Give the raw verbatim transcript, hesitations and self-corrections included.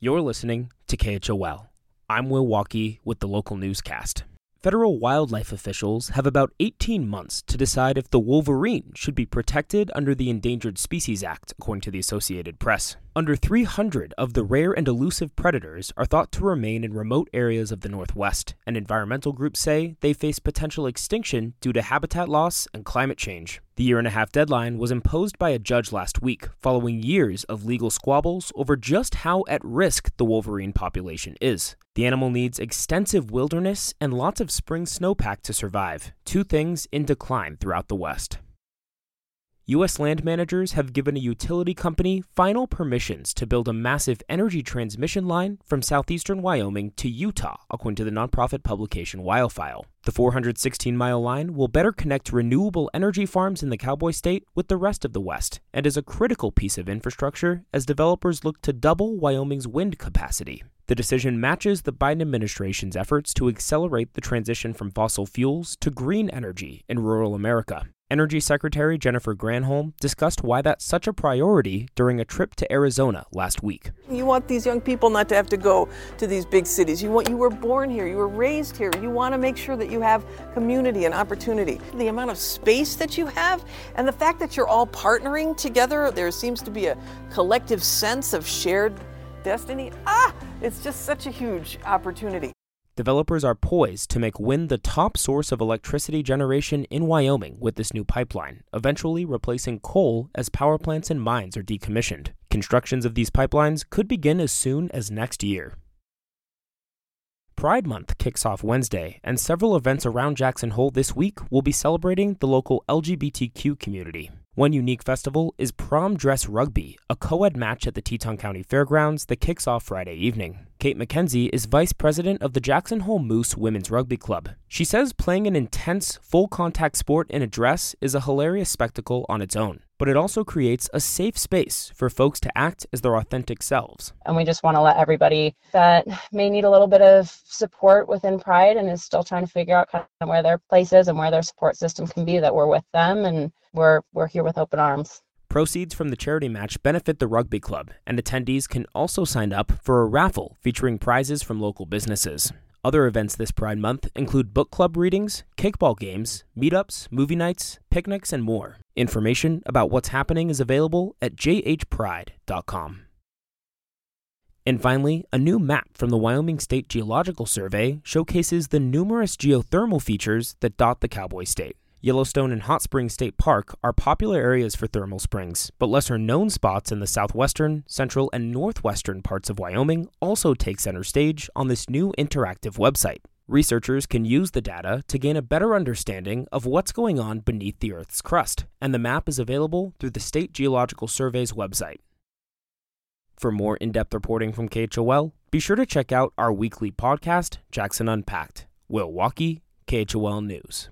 You're listening to K H O L. I'm Will Walkie with the local newscast. Federal wildlife officials have about eighteen months to decide if the wolverine should be protected under the Endangered Species Act, according to the Associated Press. Under three hundred of the rare and elusive predators are thought to remain in remote areas of the Northwest, and environmental groups say they face potential extinction due to habitat loss and climate change. The year-and-a-half deadline was imposed by a judge last week, following years of legal squabbles over just how at risk the wolverine population is. The animal needs extensive wilderness and lots of spring snowpack to survive, two things in decline throughout the West. U S land managers have given a utility company final permissions to build a massive energy transmission line from southeastern Wyoming to Utah, according to the nonprofit publication Wildfile. The four hundred sixteen mile line will better connect renewable energy farms in the Cowboy State with the rest of the West and is a critical piece of infrastructure as developers look to double Wyoming's wind capacity. The decision matches the Biden administration's efforts to accelerate the transition from fossil fuels to green energy in rural America. Energy Secretary Jennifer Granholm discussed why that's such a priority during a trip to Arizona last week. You want these young people not to have to go to these big cities. You want, you were born here, you were raised here. You want to make sure that you have community and opportunity. The amount of space that you have and the fact that you're all partnering together, there seems to be a collective sense of shared destiny. Ah, it's just such a huge opportunity. Developers are poised to make wind the top source of electricity generation in Wyoming with this new pipeline, eventually replacing coal as power plants and mines are decommissioned. Constructions of these pipelines could begin as soon as next year. Pride Month kicks off Wednesday, and several events around Jackson Hole this week will be celebrating the local L G B T Q community. One unique festival is Prom Dress Rugby, a co-ed match at the Teton County Fairgrounds that kicks off Friday evening. Kate McKenzie is vice president of the Jackson Hole Moose Women's Rugby Club. She says playing an intense, full-contact sport in a dress is a hilarious spectacle on its own, but it also creates a safe space for folks to act as their authentic selves. And we just want to let everybody that may need a little bit of support within Pride and is still trying to figure out kind of where their place is and where their support system can be, that we're with them and we're we're here with open arms. Proceeds from the charity match benefit the rugby club, and attendees can also sign up for a raffle featuring prizes from local businesses. Other events this Pride Month include book club readings, kickball games, meetups, movie nights, picnics, and more. Information about what's happening is available at j h pride dot com. And finally, a new map from the Wyoming State Geological Survey showcases the numerous geothermal features that dot the Cowboy State. Yellowstone and Hot Springs State Park are popular areas for thermal springs, but lesser-known spots in the southwestern, central, and northwestern parts of Wyoming also take center stage on this new interactive website. Researchers can use the data to gain a better understanding of what's going on beneath the Earth's crust, and the map is available through the State Geological Survey's website. For more in-depth reporting from K H O L, be sure to check out our weekly podcast, Jackson Unpacked. Will Walkie, K H O L News.